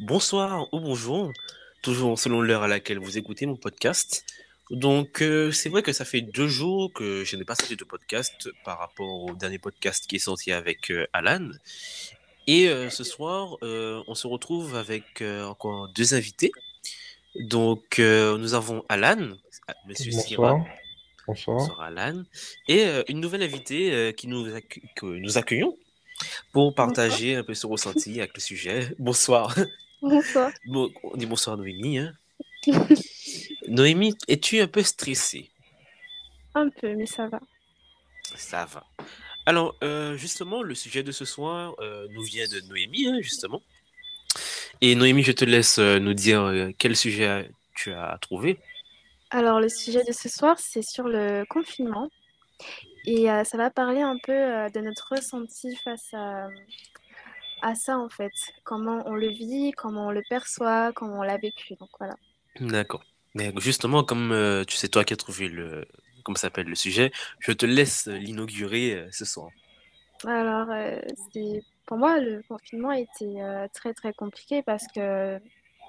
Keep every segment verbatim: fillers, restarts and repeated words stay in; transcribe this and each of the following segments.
Bonsoir ou bonjour, toujours selon l'heure à laquelle vous écoutez mon podcast. Donc euh, c'est vrai que ça fait deux jours que je n'ai pas sorti de podcast par rapport au dernier podcast qui est sorti avec euh, Alan. Et euh, ce soir, euh, on se retrouve avec euh, encore deux invités. Donc euh, nous avons Alan, Monsieur Syra. Bonsoir. Bonsoir Alan. Et euh, une nouvelle invitée euh, qui nous accue- que nous accueillons pour partager un peu ce ressenti avec le sujet. Bonsoir. Bonsoir. Bon, on dit bonsoir Noémie. Hein. Noémie, es-tu un peu stressée? Un peu, mais ça va. Ça va. Alors, euh, justement, le sujet de ce soir euh, nous vient de Noémie, hein, justement. Et Noémie, je te laisse euh, nous dire euh, quel sujet tu as trouvé. Alors, le sujet de ce soir, c'est sur le confinement. Et euh, ça va parler un peu euh, de notre ressenti face à, à ça, en fait. Comment on le vit, comment on le perçoit, comment on l'a vécu. Donc, voilà. D'accord. Mais justement, comme euh, tu sais, toi qui as trouvé le, comment s'appelle le sujet, je te laisse l'inaugurer euh, ce soir. Alors, euh, c'est... pour moi, le confinement a été euh, très, très compliqué parce que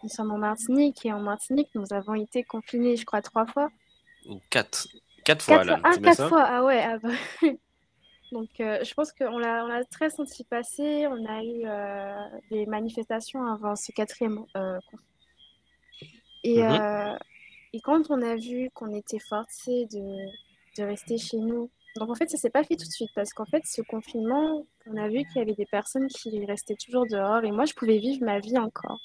nous sommes en Martinique et en Martinique, nous avons été confinés, je crois, trois fois. Ou quatre. Quatre fois, là. Ah, quatre fois, ah ouais. Ah bah. Donc, euh, je pense qu'on l'a, on l'a très senti passer. On a eu euh, des manifestations avant ce quatrième euh, confinement. Et, mmh. euh, et quand on a vu qu'on était forcés de, de rester chez nous, donc en fait, ça ne s'est pas fait tout de suite parce qu'en fait, ce confinement, on a vu qu'il y avait des personnes qui restaient toujours dehors et moi, je pouvais vivre ma vie encore.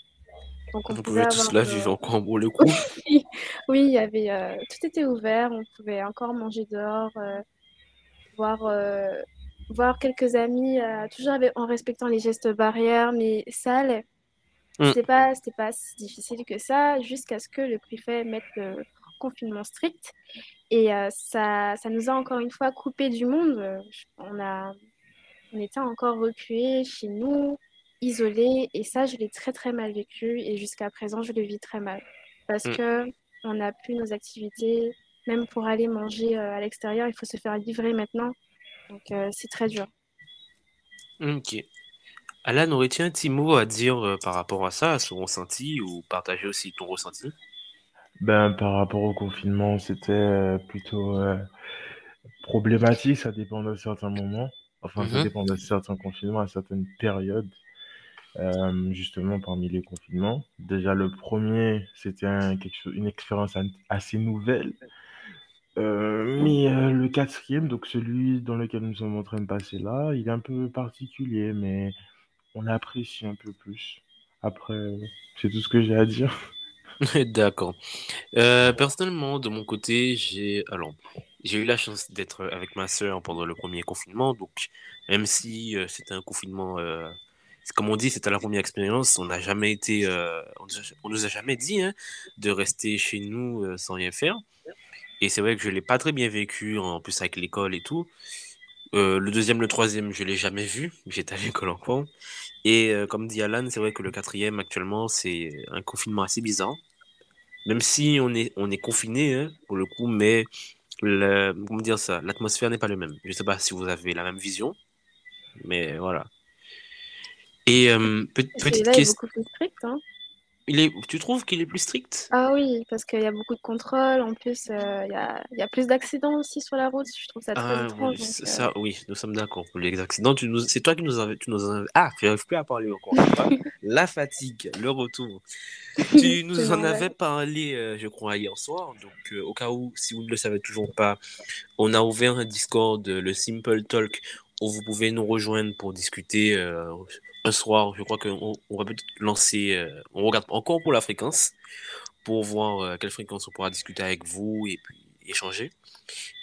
Donc on Vous pouvez tous là de... vivre encore pour le coup. Oui, oui, il y avait, euh, tout était ouvert, on pouvait encore manger dehors, euh, voir, euh, voir quelques amis, euh, toujours avec, en respectant les gestes barrières, mais ça allait. C'était pas, c'était pas si difficile que ça, jusqu'à ce que le préfet mette le confinement strict. Et euh, ça, ça nous a encore une fois coupé du monde. On, a, on était encore reculés chez nous, isolés. Et ça, je l'ai très, très mal vécu. Et jusqu'à présent, je le vis très mal. Parce mmh. qu'on n'a plus nos activités. Même pour aller manger euh, à l'extérieur, il faut se faire livrer maintenant. Donc, euh, c'est très dur. Ok. Alan, aurais-tu un petit mot à dire euh, par rapport à ça, à ce ressenti, ou partager aussi ton ressenti? Ben, par rapport au confinement, c'était euh, plutôt euh, problématique, ça dépend de certains moments, enfin, mm-hmm. ça dépend de certains confinements, à certaines périodes, euh, justement, parmi les confinements. Déjà, le premier, c'était un, quelque chose, une expérience assez nouvelle, euh, mais euh, le quatrième, donc celui dans lequel nous sommes en train de passer là, il est un peu particulier, mais... on apprécie un peu plus. Après, c'est tout ce que j'ai à dire. D'accord. Euh, personnellement, de mon côté, j'ai alors j'ai eu la chance d'être avec ma sœur pendant le premier confinement. Donc, même si euh, c'était un confinement, euh, comme on dit, c'était la première expérience. On n'a jamais été, euh, on, nous a, on nous a jamais dit hein, de rester chez nous euh, sans rien faire. Et c'est vrai que je l'ai pas très bien vécu, en plus avec l'école et tout. Euh, le deuxième, le troisième, je ne l'ai jamais vu. J'étais à l'école encore. Et euh, comme dit Alan, c'est vrai que le quatrième, actuellement, c'est un confinement assez bizarre. Même si on est, on est confiné, hein, pour le coup, mais le, comment dire ça, l'atmosphère n'est pas la même. Je ne sais pas si vous avez la même vision, mais voilà. Et euh, pe- petite là, question. Il est beaucoup plus strict, hein. Il est... Tu trouves qu'il est plus strict? Ah oui, parce qu'il y a beaucoup de contrôles. En plus, il euh, y, a, y a plus d'accidents aussi sur la route. Je trouve ça très ah, étrange. Oui, donc, ça, euh... oui, nous sommes d'accord. Les accidents, tu nous... c'est toi qui nous avais... Tu nous avais... Ah, tu n'arrives plus à parler encore. La fatigue, le retour. Tu nous en avais parlé, euh, je crois, hier soir. Donc, euh, au cas où, si vous ne le savez toujours pas, on a ouvert un Discord, le Simple Talk, où vous pouvez nous rejoindre pour discuter... Euh, un soir, je crois qu'on on va peut-être lancer, euh, on regarde encore pour la fréquence, pour voir euh, quelle fréquence on pourra discuter avec vous et puis échanger.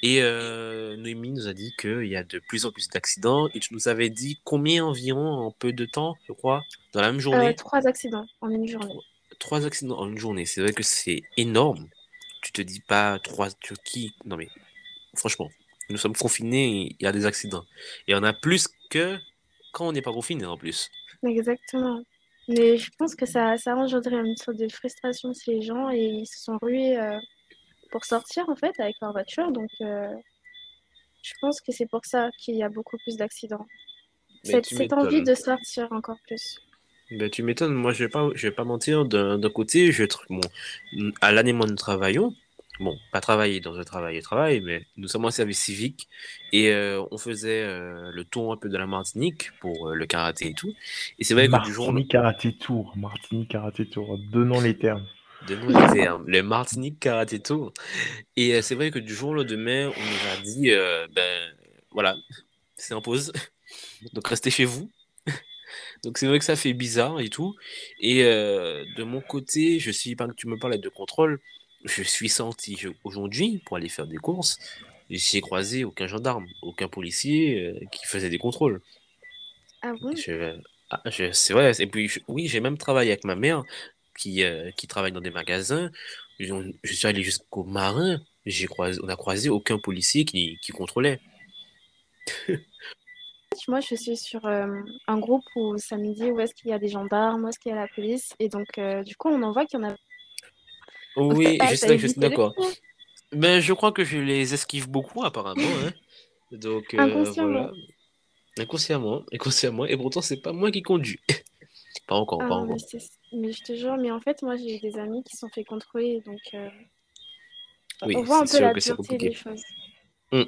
Et euh, Noémie nous a dit qu'il y a de plus en plus d'accidents, et tu nous avais dit combien environ en peu de temps, je crois, dans la même journée? euh, Trois accidents en une journée. Trois, trois accidents en une journée, c'est vrai que c'est énorme. Tu te dis pas trois, tu, qui non mais franchement, nous sommes confinés, il y a des accidents. Et on a plus que... quand on n'est pas confiné en plus. Exactement. Mais je pense que ça, ça a engendré une sorte de frustration chez les gens et ils se sont rués euh, pour sortir en fait avec leur voiture. Donc euh, je pense que c'est pour ça qu'il y a beaucoup plus d'accidents. Cette, cette envie de sortir encore plus. Ben, tu m'étonnes, moi je vais pas, je vais pas mentir, d'un d'un côté, je tr- bon, à l'année, moi, nous travaillons, bon, pas travailler, donc je travaille, je travaille, mais nous sommes en service civique et euh, on faisait euh, le tour un peu de la Martinique pour euh, le karaté et tout. Et c'est vrai que du jour. Martinique Karaté Tour, Martinique Karaté Tour, donnons les termes. De nos termes, le Martinique Karaté Tour. Et euh, c'est vrai que du jour au lendemain, on nous a dit, euh, ben voilà, c'est en pause, donc restez chez vous. Donc c'est vrai que ça fait bizarre et tout. Et euh, de mon côté, je suis, pendant que tu me parlais de contrôle, je suis sorti je- aujourd'hui pour aller faire des courses. J'ai croisé aucun gendarme, aucun policier euh, qui faisait des contrôles. Ah oui? Je, ah, je- c'est vrai. Et puis je- oui, j'ai même travaillé avec ma mère qui, euh, qui travaille dans des magasins. Je, on- je suis allé jusqu'au marin. J'ai croisé, on a croisé aucun policier qui, qui contrôlait. Moi, je suis sur euh, un groupe où ça me dit où est-ce qu'il y a des gendarmes, où est-ce qu'il y a la police. Et donc, euh, du coup, on en voit qu'il y en a. Donc, Oui, ça, je ça sais que je suis évite les d'accord. coups, Mais je crois que je les esquive beaucoup apparemment, hein. Donc euh, voilà, inconsciemment. inconsciemment, inconsciemment, et pourtant c'est pas moi qui conduis. Pas encore, Ah pas non, mais, encore. c'est... mais je te jure, mais en fait, moi, j'ai eu des amis qui se sont fait contrôler. Donc, euh, on Oui, voit un c'est peu sûr la que c'est dureté des compliqué. choses. Hmm.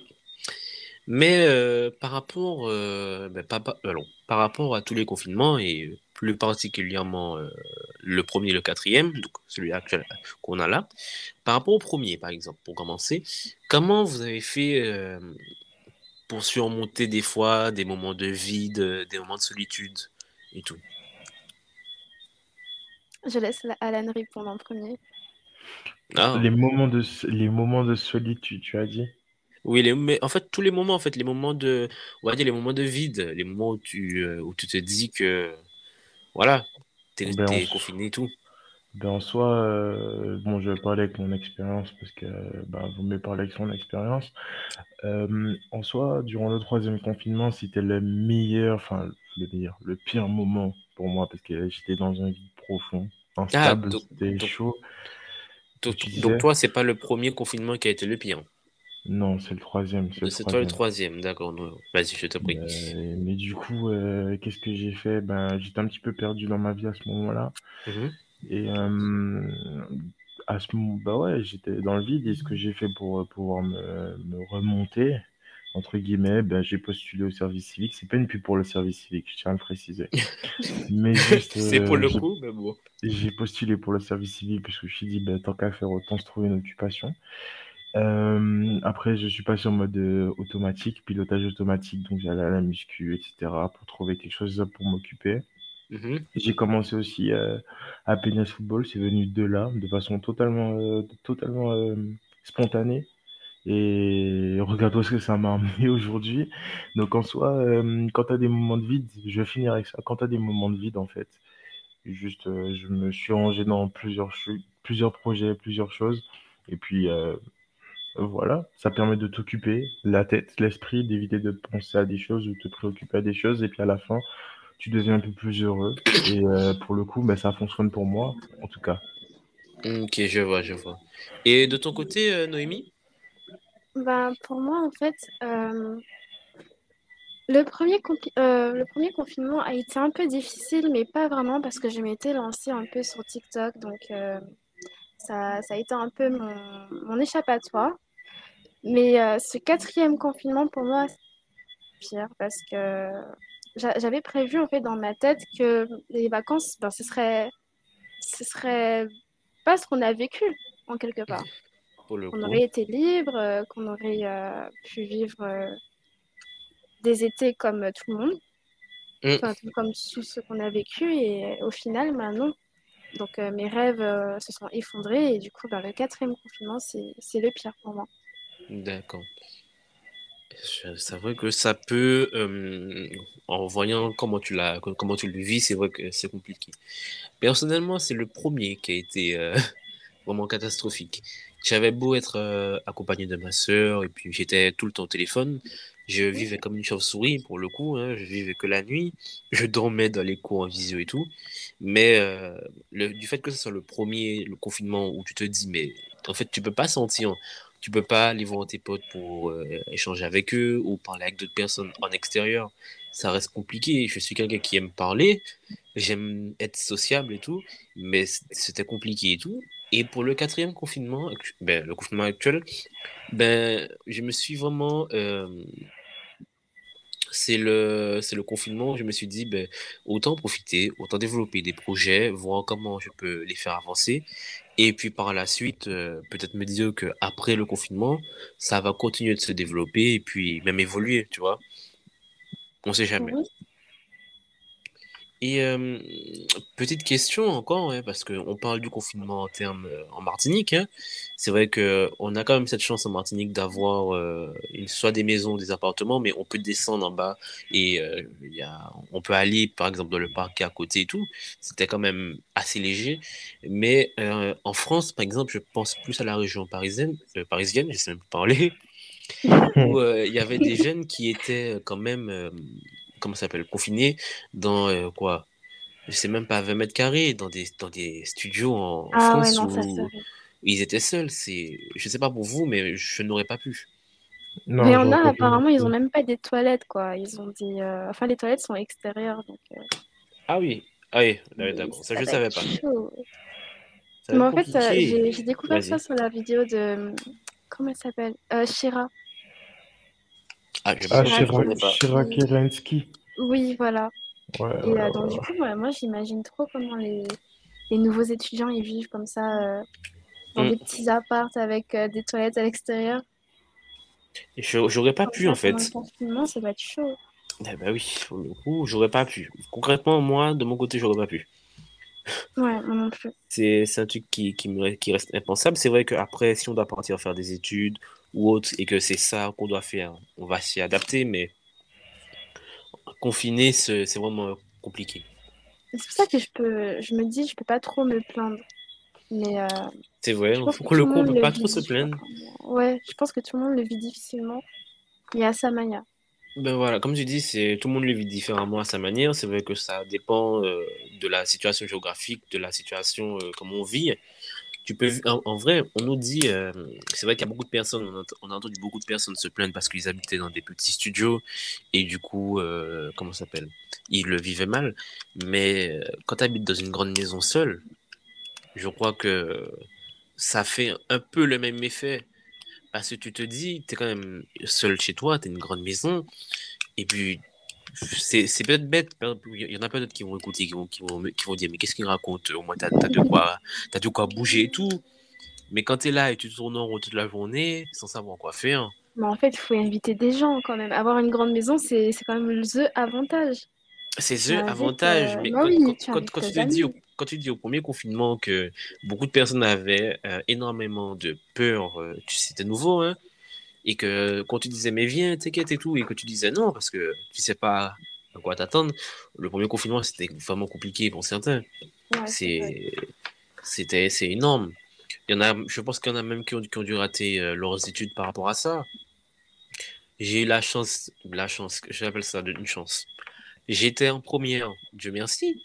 Mais euh, par rapport, euh, ben, pas- pas- allons, par rapport à tous les confinements et plus particulièrement euh, le premier et le quatrième, donc celui actuel qu'on a là, par rapport au premier par exemple, pour commencer, comment vous avez fait euh, pour surmonter des fois des moments de vide, euh, des moments de solitude et tout? Je laisse la- Alan répondre en premier. Ah. Les moments de, les moments de solitude, tu as dit? Oui, les, mais en fait, tous les moments, en fait, les moments de, on va dire les moments de vide, les moments où tu, euh, où tu te dis que, voilà, t'es, Ben, en t'es s- confiné et tout. Ben, en soi, euh, bon, je vais parler avec mon expérience parce que ben, vous me parlez avec son expérience. Euh, en soi, durant le troisième confinement, c'était le meilleur, enfin le meilleur, le pire moment pour moi parce que j'étais dans un vide profond, Ah, instable, donc, c'était donc, chaud. Comme donc, tu donc disais, toi, c'est pas le premier confinement qui a été le pire. non, c'est le troisième, c'est le C'est toi le troisième. troisième, d'accord. non. Vas-y, je te prie. Euh, mais du coup, euh, qu'est-ce que j'ai fait? Ben, j'étais un petit peu perdu dans ma vie à ce moment-là. Mhm. Et euh, à ce moment, bah ouais, j'étais dans le vide. Et ce que j'ai fait pour euh, pouvoir me, me remonter, entre guillemets, ben, j'ai postulé au service civique. C'est pas une pub pour le service civique, je tiens à le préciser. Mais juste, C'est pour euh, le j'ai coup, mais bon. j'ai postulé pour le service civique parce que je me suis dit, ben, tant qu'à faire, autant se trouver une occupation. Euh, après, je suis passé en mode euh, automatique, pilotage automatique, donc j'allais à la muscu, et cetera, pour trouver quelque chose pour m'occuper. Mhm. J'ai commencé aussi euh, à peigner football, c'est venu de là, de façon totalement, euh, totalement euh, spontanée. Et regarde-toi ce que ça m'a amené aujourd'hui. Donc en soi, euh, quand tu as des moments de vide, je vais finir avec ça, quand tu as des moments de vide, en fait, juste, euh, je me suis rangé dans plusieurs, chu- plusieurs projets, plusieurs choses. Et puis euh, voilà, ça permet de t'occuper la tête, l'esprit, d'éviter de penser à des choses ou de te préoccuper à des choses. Et puis à la fin, tu deviens un peu plus heureux. Et euh, pour le coup, ben, ça fonctionne pour moi, en tout cas. Ok, je vois, je vois. Et de ton côté, euh, Noémie? Bah, pour moi, en fait, euh, le premier, confi- euh, le premier confinement a été un peu difficile, mais pas vraiment parce que je m'étais lancée un peu sur TikTok. Donc, euh, ça, ça a été un peu mon, mon échappatoire. Mais euh, ce quatrième confinement, pour moi, c'est pire parce que j'a- j'avais prévu, en fait, dans ma tête que les vacances, ben, ce serait, ce serait pas ce qu'on a vécu, en quelque part. Pour le Qu'on coup. aurait été libre, euh, qu'on aurait euh, pu vivre euh, des étés comme euh, tout le monde, Mhm. enfin tout comme tout ce qu'on a vécu, et euh, au final, ben non. Donc euh, mes rêves euh, se sont effondrés, et du coup, ben, le quatrième confinement, c'est c'est le pire pour moi. D'accord. Je- C'est vrai que ça peut, euh, en voyant comment tu l'as, co- comment tu le vis, c'est vrai que c'est compliqué. Personnellement, c'est le premier qui a été euh, vraiment catastrophique. J'avais beau être euh, accompagné de ma sœur, et puis j'étais tout le temps au téléphone. Je vivais comme une chauve-souris pour le coup, hein, je vivais que la nuit. Je dormais dans les cours en visio et tout. Mais euh, le- du fait que ce soit le premier, le confinement où tu te dis, mais en fait, tu peux pas sentir, tu peux pas aller voir tes potes pour euh, échanger avec eux ou parler avec d'autres personnes en extérieur. ça reste compliqué. Je suis quelqu'un qui aime parler, j'aime être sociable et tout, mais c'était compliqué et tout. Et pour le quatrième confinement, ben, le confinement actuel, ben, je me suis vraiment... Euh, c'est le, c'est le confinement, je me suis dit, ben, autant profiter, autant développer des projets, voir comment je peux les faire avancer. Et puis par la suite, euh, peut-être me dire qu'après le confinement, ça va continuer de se développer et puis même évoluer, tu vois. On ne sait jamais. Mmh. Et euh, petite question encore, hein, parce qu'on parle du confinement en termes euh, en Martinique. Hein. C'est vrai qu'on a quand même cette chance en Martinique d'avoir euh, une, soit des maisons, des appartements, mais on peut descendre en bas et euh, y a, on peut aller, par exemple, dans le parc qui est à côté et tout. C'était quand même assez léger. Mais euh, en France, par exemple, je pense plus à la région parisienne, euh, parisienne je ne sais même plus parler, où il euh, y avait des jeunes qui étaient quand même... Euh, comment ça s'appelle, confiné dans euh, quoi, je sais même pas, vingt mètres carrés, dans des, dans des studios en, ah, France, ouais, non, où ils étaient seuls. C'est... Je sais pas pour vous, mais je n'aurais pas pu. Non, mais on a apparemment, ils ont même pas des toilettes, quoi. Ils ont dit, euh... enfin, les toilettes sont extérieures. Donc, euh... Ah oui, ah oui, là, d'accord, ça, ça je savais pas. Mais en fait, euh, j'ai, j'ai découvert Vas-y. ça sur la vidéo de, comment elle s'appelle, euh, Syra. Ah, ah Syra Kielinski. Oui, voilà. Ouais, et ouais, euh, donc ouais. du coup, ouais, moi, j'imagine trop comment les, les nouveaux étudiants ils vivent comme ça, euh, dans mm. des petits apparts avec euh, des toilettes à l'extérieur. Et je, j'aurais pas comme pu, ça, en fait. Confinement, ça va être chaud. Eh ben oui, pour le coup, j'aurais pas pu. Concrètement, moi, de mon côté, j'aurais pas pu. Ouais, moi non plus. C'est, c'est un truc qui, qui, me, qui reste impensable. C'est vrai qu'après, si on doit partir faire des études ou autre, et que c'est ça qu'on doit faire, on va s'y adapter, mais confiner, c'est, c'est vraiment compliqué. C'est pour ça que je peux, je me dis, je peux pas trop me plaindre. Mais euh, c'est vrai, pour le coup, on peut pas trop se plaindre. Ouais, je pense que tout le monde le vit difficilement, mais à sa manière. Ben voilà, comme tu dis, c'est, tout le monde le vit différemment à sa manière. C'est vrai que ça dépend euh, de la situation géographique, de la situation euh, comme on vit. Tu peux, en, en vrai, on nous dit, euh, c'est vrai qu'il y a beaucoup de personnes, on a, on a entendu beaucoup de personnes se plaindre parce qu'ils habitaient dans des petits studios et du coup, euh, comment ça s'appelle, ils le vivaient mal. Mais quand tu habites dans une grande maison seule, je crois que ça fait un peu le même effet. Parce que tu te dis, tu es quand même seul chez toi, tu as une grande maison et puis... C'est, c'est peut-être bête, il y en a peut-être qui vont écouter, qui vont, qui vont, qui vont dire mais qu'est-ce qu'il raconte, au moins t'as, t'as, de quoi, t'as de quoi bouger et tout, mais quand t'es là et tu tournes en rond toute la journée sans savoir quoi faire. Mais en fait il faut inviter des gens quand même, avoir une grande maison c'est, c'est quand même le the avantage. C'est the bah, avantage, euh... mais bah, quand, oui, quand, quand, quand, tu te dis, quand tu dis au premier confinement que beaucoup de personnes avaient euh, énormément de peur, euh, c'était nouveau hein. Et que quand tu disais, mais viens, t'inquiète et tout, et que tu disais non, parce que tu sais pas à quoi t'attendre, le premier confinement, c'était vraiment compliqué pour certains. Ouais, c'est, c'était, c'est énorme. Il y en a, je pense qu'il y en a même qui ont, qui ont dû rater euh, leurs études par rapport à ça. J'ai eu la chance, la chance, j'appelle ça une chance. J'étais en première, Dieu merci,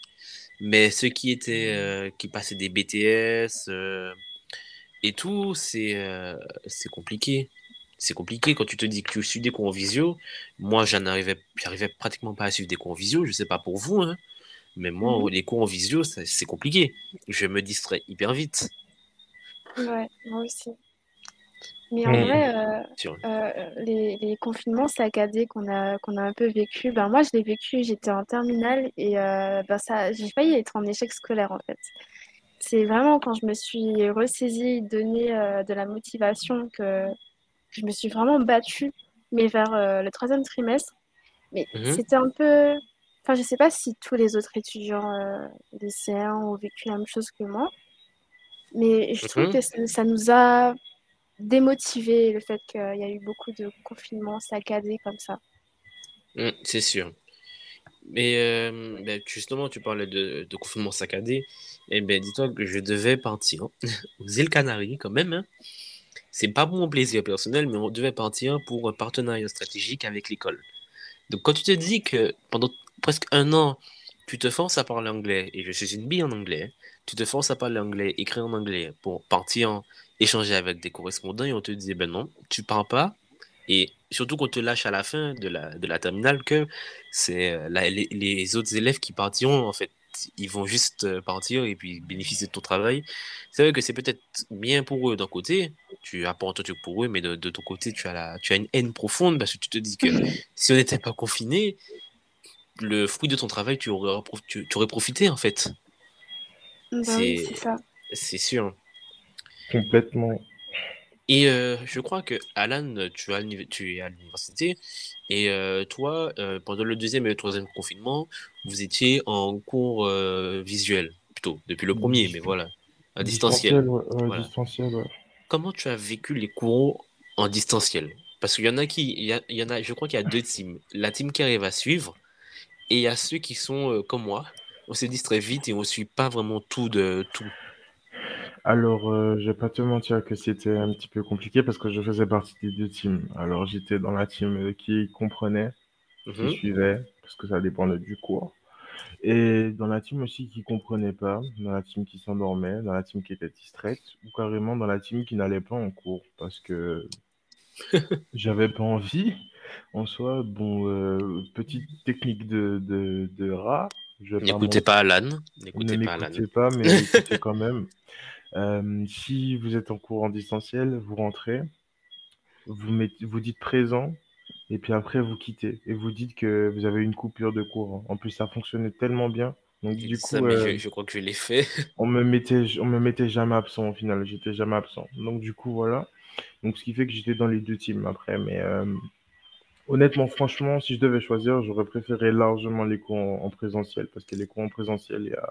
mais ceux qui étaient, euh, qui passaient des B T S euh, et tout, c'est, euh, c'est compliqué. C'est compliqué quand tu te dis que tu suis des cours en visio. Moi, je n'arrivais pratiquement pas à suivre des cours en visio. Je ne sais pas pour vous, hein, mais moi, mmh. les cours en visio, ça, c'est compliqué. Je me distrais hyper vite. Ouais, moi aussi. Mais en mmh. vrai, euh, euh, les, les confinements saccadés qu'on a, qu'on a un peu vécu, ben moi, je l'ai vécu, j'étais en terminale et euh, ben ça, j'ai failli être en échec scolaire, en fait. C'est vraiment quand je me suis ressaisie, donnée euh, de la motivation que... Je me suis vraiment battue, mais vers euh, le troisième trimestre. Mais mmh. c'était un peu... Enfin, je ne sais pas si tous les autres étudiants euh, lycéens ont vécu la même chose que moi. Mais je mmh. trouve que ça, ça nous a démotivés, le fait qu'il y a eu beaucoup de confinements saccadés comme ça. Mmh, c'est sûr. Mais euh, ben justement, tu parlais de, de confinement saccadé. Eh bien, dis-toi que je devais partir aux îles Canaries quand même, hein. C'est pas pour mon plaisir personnel, mais on devait partir pour un partenariat stratégique avec l'école. Donc, quand tu te dis que pendant presque un an, tu te forces à parler anglais, et je suis une bille en anglais, tu te forces à parler anglais, écrire en anglais, pour partir échanger avec des correspondants, et on te dit, ben non, tu pars pas, et surtout qu'on te lâche à la fin de la, de la terminale, que c'est la, les, les autres élèves qui partiront, en fait. Ils vont juste partir et puis bénéficier de ton travail. C'est vrai que c'est peut-être bien pour eux d'un côté, tu apportes un truc pour eux, mais de, de ton côté, tu as, la, tu as une haine profonde parce que tu te dis que si on n'était pas confiné, le fruit de ton travail, tu aurais, tu, tu aurais profité, en fait. Ben c'est, oui, c'est ça. C'est sûr. Complètement. Et euh, je crois que, Alan, tu, as, tu es à l'université, et euh, toi, euh, pendant le deuxième et le troisième confinement, vous étiez en cours euh, visuel, plutôt, depuis le premier, mais voilà, à distanciel. distanciel, ouais, ouais, voilà. distanciel ouais. Comment tu as vécu les cours en distanciel? Parce qu'il y en a qui, il y, a, il y en a, je crois qu'il y a deux teams. La team qui arrive à suivre, et il y a ceux qui sont euh, comme moi, on se distrait vite et on ne suit pas vraiment tout de tout. Alors, euh, je vais pas te mentir que c'était un petit peu compliqué parce que je faisais partie des deux teams. Alors, j'étais dans la team qui comprenait, mmh. qui suivait, parce que ça dépendait du cours. Et dans la team aussi qui comprenait pas, dans la team qui s'endormait, dans la team qui était distraite, ou carrément dans la team qui n'allait pas en cours parce que j'avais pas envie. En soi, bon, euh, petite technique de, de, de rat. Je n'écoutez pas Alan. N'écoutez pas Alan. Ne m'écoutez pas, mais écoutez quand même. Euh, si vous êtes en cours en distanciel, vous rentrez, vous, mettez, vous dites présent, et puis après vous quittez. Et vous dites que vous avez une coupure de cours. En plus, ça fonctionnait tellement bien. Donc, du ça, coup, euh, je, je crois que je l'ai fait. on me mettait, on me mettait jamais absent au final. J'étais jamais absent. Donc, du coup, voilà. Donc, ce qui fait que j'étais dans les deux teams après. Mais euh, honnêtement, franchement, si je devais choisir, j'aurais préféré largement les cours en, en présentiel. Parce que les cours en présentiel, il y a.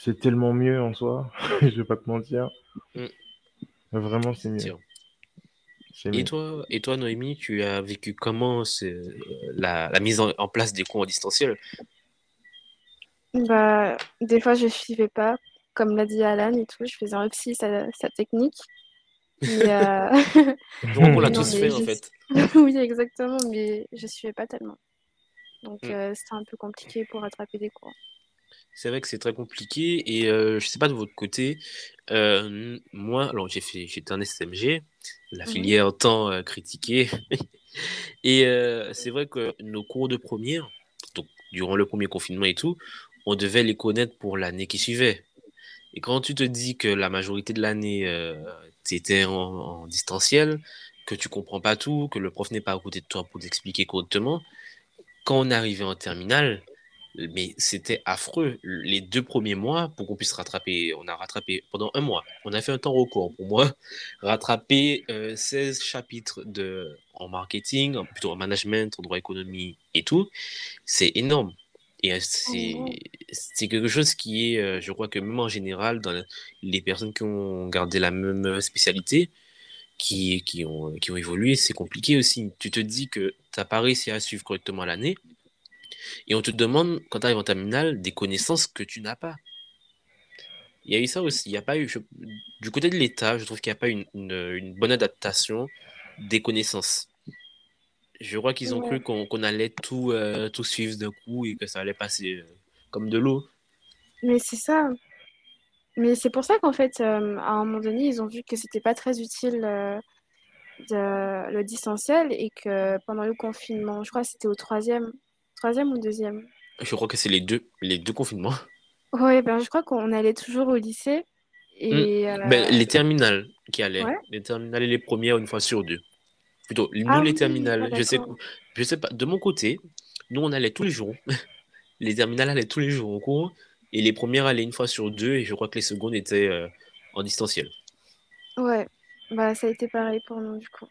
C'est tellement mieux en soi, je vais pas te mentir. Mm. Vraiment, c'est mieux. C'est mieux. Et toi, et toi, Noémie, tu as vécu comment ce, la, la mise en, en place des cours en distanciel? Bah, des fois, je suivais pas, comme l'a dit Alan et tout. Je faisais un psy sa, sa technique. Et, euh... Donc on l'a tous non, fait en fait. Oui, exactement, mais je suivais pas tellement. Donc mm. euh, c'était un peu compliqué pour rattraper des cours. C'est vrai que c'est très compliqué et euh, je ne sais pas de votre côté, euh, moi, alors j'ai fait, j'étais en S M G, la mmh. filière tant euh, critiquée, et euh, c'est vrai que nos cours de première, donc durant le premier confinement et tout, on devait les connaître pour l'année qui suivait. Et quand tu te dis que la majorité de l'année, euh, tu étais en, en distanciel, que tu ne comprends pas tout, que le prof n'est pas à côté de toi pour t'expliquer correctement, quand on arrivait en terminale, mais c'était affreux. Les deux premiers mois, pour qu'on puisse rattraper, on a rattrapé pendant un mois. On a fait un temps record pour moi. Rattraper euh, seize chapitres de, en marketing, plutôt en management, en droit économie et tout, c'est énorme. Et c'est, c'est quelque chose qui est, je crois que même en général, dans les personnes qui ont gardé la même spécialité, qui, qui, ont, qui ont évolué, c'est compliqué aussi. Tu te dis que tu n'as pas réussi à suivre correctement l'année, et on te demande, quand tu arrives en terminale, des connaissances que tu n'as pas. Il y a eu ça aussi. Il y a pas eu, je, du côté de l'État, je trouve qu'il n'y a pas une, une, une bonne adaptation des connaissances. Je crois qu'ils ont ouais. cru qu'on, qu'on allait tout, euh, tout suivre d'un coup et que ça allait passer euh, comme de l'eau. Mais c'est ça. Mais c'est pour ça qu'en fait, euh, à un moment donné, ils ont vu que ce n'était pas très utile euh, de, le distanciel et que pendant le confinement, je crois que c'était au troisième... Troisième ou deuxième? Je crois que c'est les deux, les deux confinements. Oui, ben je crois qu'on allait toujours au lycée. Et mmh. euh... ben, les terminales qui allaient. Ouais. Les terminales et les premières, une fois sur deux. Plutôt, nous, ah, les oui, terminales. Ah, je sais, je sais pas. De mon côté, nous, on allait tous les jours. Les terminales allaient tous les jours en cours. Et les premières allaient une fois sur deux. Et je crois que les secondes étaient euh, en distanciel. Ouais, ben, ça a été pareil pour nous, du coup.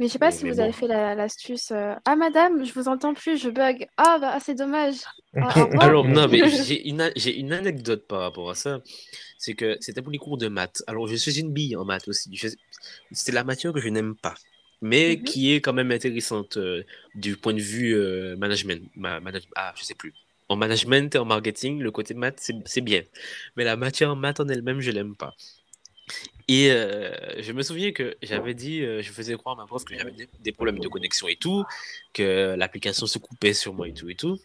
Mais je sais pas mais si mais vous bon. avez fait la, l'astuce. Euh... Ah madame, je vous entends plus, je bug. Ah bah c'est dommage. Ah, alors non mais j'ai une, j'ai une anecdote par rapport à ça. C'est que c'était pour les cours de maths. Alors je suis une bille en maths aussi. Je... C'est la matière que je n'aime pas, mais mm-hmm. qui est quand même intéressante euh, du point de vue euh, management. Ma, manage... Ah je sais plus. En management et en marketing, le côté maths c'est, c'est bien. Mais la matière en maths en elle-même je l'aime pas. Et euh, je me souviens que j'avais dit, euh, je faisais croire à ma prof que j'avais des, des problèmes de connexion et tout, que l'application se coupait sur moi et tout et tout.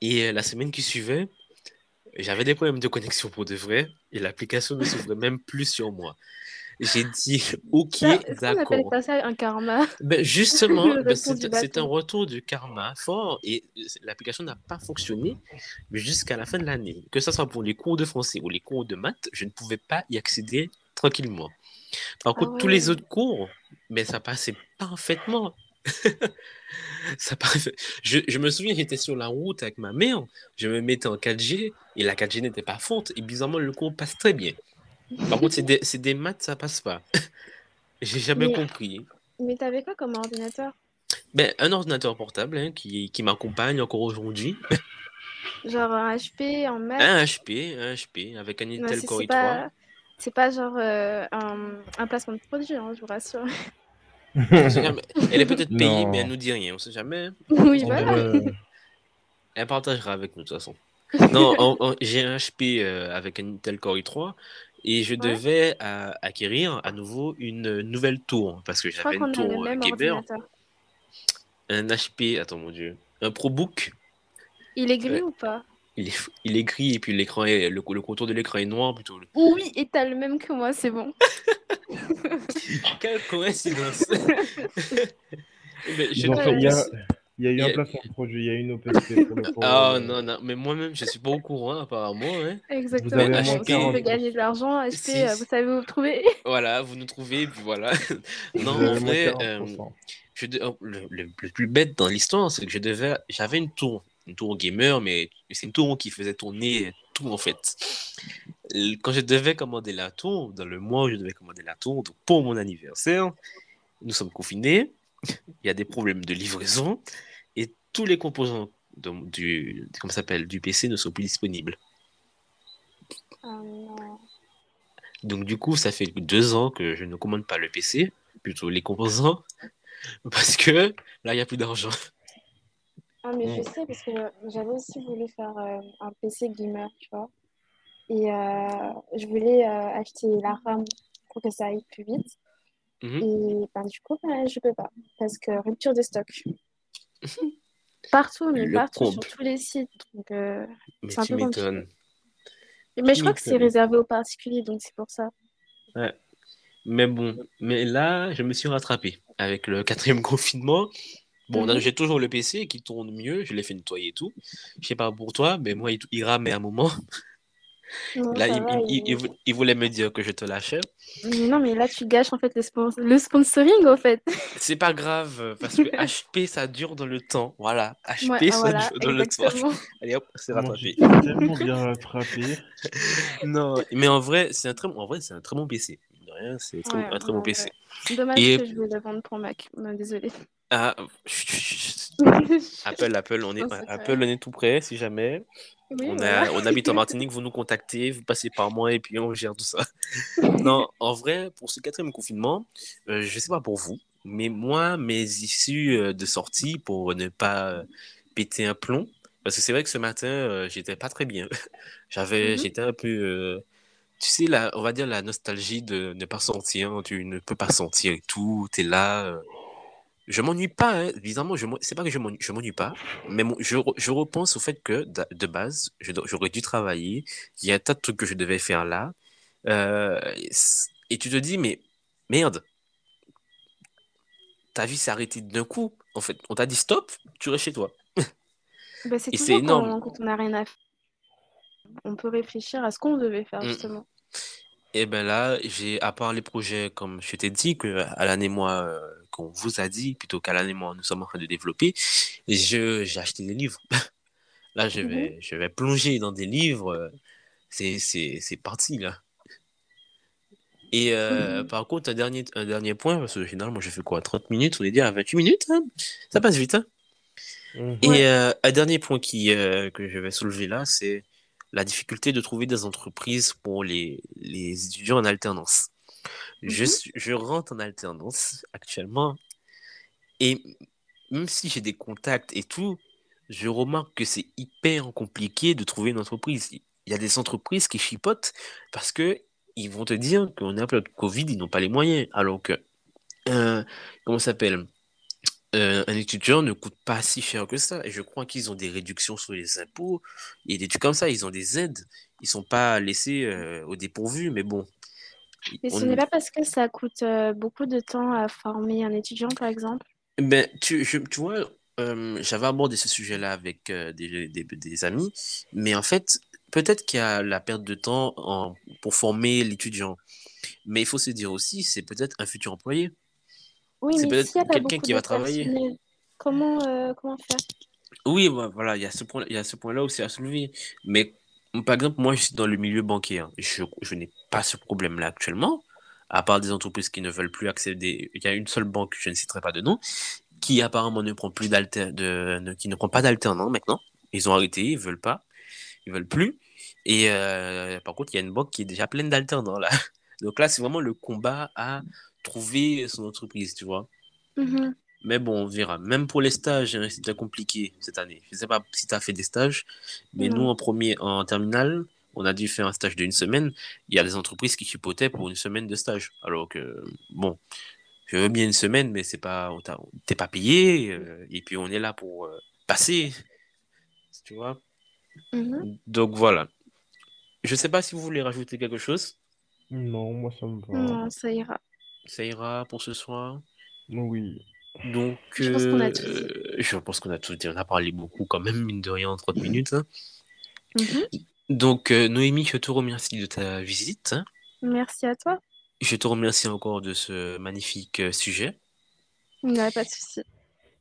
Et euh, la semaine qui suivait, j'avais des problèmes de connexion pour de vrai et l'application ne s'ouvrait même plus sur moi. J'ai dit ok, ça, d'accord. On appelle ça un karma. Ben justement, ben c'est, c'est un retour du karma fort et l'application n'a pas fonctionné jusqu'à la fin de l'année. Que ce soit pour les cours de français ou les cours de maths, je ne pouvais pas y accéder tranquillement. Par contre, ah ouais. tous les autres cours, mais ça passait parfaitement. Ça paraît... je, je me souviens, j'étais sur la route avec ma mère, je me mettais en quatre G et la quatre G n'était pas forte et bizarrement le cours passe très bien. Par contre, c'est des, c'est des maths, ça passe pas. J'ai jamais mais, compris. Mais t'avais quoi comme ordinateur? Ben, un ordinateur portable hein, qui, qui m'accompagne encore aujourd'hui. Genre un H P en Mac? Un H P, un H P avec un Intel Core i trois. Pas, c'est pas genre euh, un, un placement de produit, hein, je vous rassure. Elle est peut-être payée, non. mais elle nous dit rien, on sait jamais. Oui, on voilà. Devrait... Elle partagera avec nous de toute façon. Non, on, on, j'ai un H P euh, avec un Intel Core i trois et je ouais. devais euh, acquérir à nouveau une nouvelle tour parce que je j'avais une tour gamer. Un H P, attends mon dieu, un ProBook. Il est gris ouais. ou pas? Il est, il est gris et puis l'écran est, le, le contour de l'écran est noir plutôt. Oui, et t'as le même que moi, c'est bon. Quelle coïncidence. Il y a, y a, y a eu y a... un placement de produit, il y a eu une O P C pour le produit. Ah non, non, mais moi-même, je ne suis pas au courant apparemment. Hein. Exactement, vous avez H P... on peut gagner de l'argent, H P, si. euh, vous savez où vous trouver. Voilà, vous nous trouvez, et puis voilà. Non, en vrai, euh, je de... le, le, le plus bête dans l'histoire, c'est que je devais... j'avais une tour. Une tour gamer, mais c'est une tour qui faisait tourner tout, en fait. Quand je devais commander la tour, dans le mois où je devais commander la tour, donc pour mon anniversaire, nous sommes confinés, il y a des problèmes de livraison, et tous les composants de, du, comment ça s'appelle, du P C ne sont plus disponibles. Oh. Donc du coup, ça fait deux ans que je ne commande pas le P C, plutôt les composants, parce que là, il n'y a plus d'argent. Ah, mais mmh. je sais, parce que j'avais aussi voulu faire euh, un P C gamer, tu vois. Et euh, je voulais euh, acheter la RAM pour que ça aille plus vite. Mmh. Et ben, du coup, ben, je peux pas, parce que rupture de stock. Partout, mais Le partout, pompe. sur tous les sites. Donc, euh, mais c'est un tu peu m'étonnes. Compliqué. Mais tu je crois m'étonnes. que c'est réservé aux particuliers, donc c'est pour ça. Ouais. Mais bon, mais là, je me suis rattrapé avec le quatrième confinement. Bon, mmh. là, j'ai toujours le P C qui tourne mieux, je l'ai fait nettoyer et tout. Je sais pas pour toi, mais moi, il, il ramait à un moment. Non, là, il, va, il, il... Il, il voulait me dire que je te lâchais. Mais non, mais là, tu gâches en fait le, spon- le sponsoring, en fait. C'est pas grave, parce que H P, ça dure dans le temps. Voilà, H P, ouais, ça voilà, dure dans exactement. le temps. Allez, hop, c'est rattrapé. Moi, j'ai tellement bien rattrapé. Non, mais en vrai, c'est un très, en vrai, c'est un très bon P C. Rien, c'est très, ouais, un très ouais, bon P C. Ouais. Dommage et... que je vais le vendre pour Mac. Non, désolé. Ah, chut, chut. Apple, Apple, on est, non, Apple, on est tout prêt, si jamais. Oui, on, a, ouais. on habite en Martinique, vous nous contactez, vous passez par moi et puis on gère tout ça. Non, en vrai, pour ce quatrième confinement, euh, je sais pas pour vous, mais moi, mes issues de sortie pour ne pas péter un plomb, parce que c'est vrai que ce matin, euh, j'étais pas très bien. J'avais, mm-hmm. j'étais un peu... Euh, tu sais, la, on va dire la nostalgie de ne pas sortir, tu ne peux pas sortir et tout, t'es là... Euh... Je m'ennuie pas, hein. Bizarrement, je c'est pas que je m'ennuie, je m'ennuie pas, mais mon, je, je repense au fait que, de base, je, j'aurais dû travailler, il y a un tas de trucs que je devais faire là, euh, et tu te dis, mais merde, ta vie s'est arrêtée d'un coup, en fait, on t'a dit stop, tu restes chez toi. Bah c'est et c'est énorme. Quand on n'a rien à faire, on peut réfléchir à ce qu'on devait faire, mmh. justement. Et ben là, j'ai, à part les projets, comme je t'ai dit, que Alan et moi... Euh, qu'on vous a dit, plutôt qu'Alan et moi, nous sommes en train de développer, je, j'ai acheté des livres. Là, je vais, mmh. je vais plonger dans des livres. C'est, c'est, c'est parti, là. Et euh, mmh. par contre, un dernier, un dernier point, parce que généralement, je fais quoi, trente minutes, on est dire à vingt-huit minutes, hein, ça passe vite. Hein. Mmh. Et ouais. euh, un dernier point qui, euh, que je vais soulever là, c'est la difficulté de trouver des entreprises pour les, les étudiants en alternance. Je, je rentre en alternance actuellement et même si j'ai des contacts et tout, je remarque que c'est hyper compliqué de trouver une entreprise. Il y a des entreprises qui chipotent parce qu'ils vont te dire qu'on est en période Covid, ils n'ont pas les moyens. Alors que, euh, comment ça s'appelle euh, un étudiant ne coûte pas si cher que ça. Et je crois qu'ils ont des réductions sur les impôts et des trucs comme ça. Ils ont des aides. Ils ne sont pas laissés euh, au dépourvu, mais bon. Mais ce on... n'est pas parce que ça coûte euh, beaucoup de temps à former un étudiant, par exemple? Ben, tu, je- tu vois, euh, j'avais abordé ce sujet-là avec euh, des, des- des amis, mais en fait, peut-être qu'il y a la perte de temps en- pour former l'étudiant, mais il faut se dire aussi, c'est peut-être un futur employé, Oui, c'est mais peut-être s'il n'y a pas quelqu'un beaucoup qui de va travailler. personnel, comment, euh, comment faire? Oui, vo- voilà, il y a ce point, il y a ce point-là aussi à soulever. Mais par exemple, moi, je suis dans le milieu bancaire. Je, je n'ai pas ce problème-là actuellement, à part des entreprises qui ne veulent plus accéder. Il y a une seule banque, je ne citerai pas de nom, qui apparemment ne prend plus d'alter, de, ne- qui ne prend pas d'alternant maintenant. Ils ont arrêté, ils veulent pas, ils veulent plus. Et euh, par contre, il y a une banque qui est déjà pleine d'alternants là. Donc là, c'est vraiment le combat à trouver son entreprise, tu vois. Mhm. Mais bon, on verra. Même pour les stages, hein, c'était compliqué cette année. Je sais pas si tu as fait des stages, mais nous, Non. en premier, en terminale, on a dû faire un stage d'une semaine. Il y a des entreprises qui chipotaient pour une semaine de stage. Alors que, bon, je veux bien une semaine, mais c'est pas, on t'a- t'es pas payé. euh, et puis, on est là pour euh, passer, tu vois. Mhm. Donc voilà. Je sais pas si vous voulez rajouter quelque chose. Non, moi ça me va. Non, ça ira. Ça ira pour ce soir. Oui. Donc, Je pense qu'on a tout dit. euh, je pense qu'on a tout dit. On a parlé beaucoup quand même, mine de rien, en trente minutes, hein. Mhm. Donc, euh, Noémie, je te remercie de ta visite. Merci à toi. Je te remercie encore de ce magnifique euh, sujet. Il n'y a pas de souci.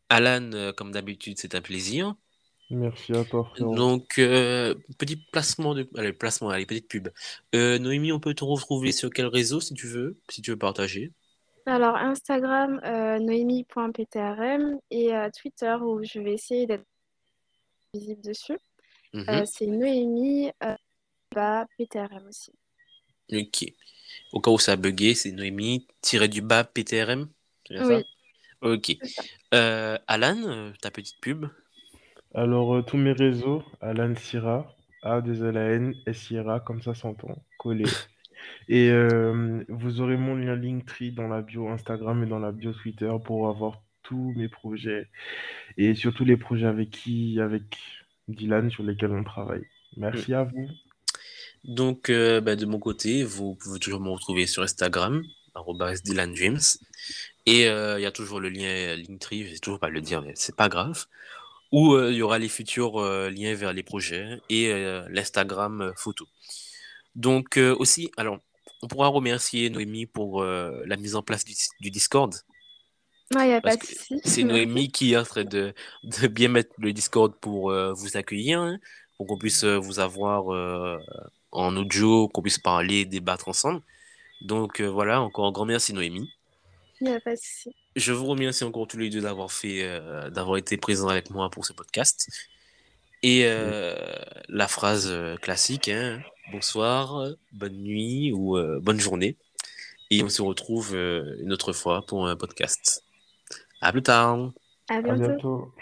Alan, euh, comme d'habitude, c'est un plaisir. Merci à toi, frérot. Donc, euh, petit placement de... Allez, placement, allez, petite pub. Euh, Noémie, on peut te retrouver sur quel réseau si tu veux, si tu veux partager. Alors, Instagram, euh, noémie.ptrm et euh, Twitter où je vais essayer d'être visible dessus. Euh, Mhm. c'est Noémie euh, bas ptrm aussi. Ok. Au cas où ça a bugué, c'est Noémie tiré du bas P T R M. C'est bien ça? Oui, Ok. c'est ça. Euh, Alan, euh, ta petite pub. Alors, euh, tous mes réseaux, Alan Syra, A, désolé, N, S, Syra, comme ça s'entend, collé. Et euh, vous aurez mon lien Linktree dans la bio Instagram et dans la bio Twitter pour avoir tous mes projets et surtout les projets avec qui, avec Dylan sur lesquels on travaille. Merci à vous. Donc, euh, bah, de mon côté, vous pouvez toujours me retrouver sur Instagram, arobase Dylan James. Et euh, il y a toujours le lien euh, Linktree, je sais toujours pas le dire, mais c'est pas grave. Où euh, il y aura les futurs euh, liens vers les projets et euh, l'Instagram euh, photo. Donc, euh, aussi, alors, on pourra remercier Noémie pour euh, la mise en place du, du Discord, Non, il n'y a parce pas de que souci. c'est Merci. Noémie qui est en train de, de bien mettre le Discord pour euh, vous accueillir, hein, pour qu'on puisse euh, vous avoir euh, en audio, qu'on puisse parler, débattre ensemble. Donc euh, voilà, encore un grand merci Noémie. Il n'y a pas de souci. Je vous remercie encore tous les deux d'avoir fait, euh, d'avoir été présents avec moi pour ce podcast. Et euh, la phrase euh, classique, hein, bonsoir, euh, bonne nuit ou euh, bonne journée. Et on se retrouve euh, une autre fois pour un podcast. À plus tard. À À bientôt. bientôt.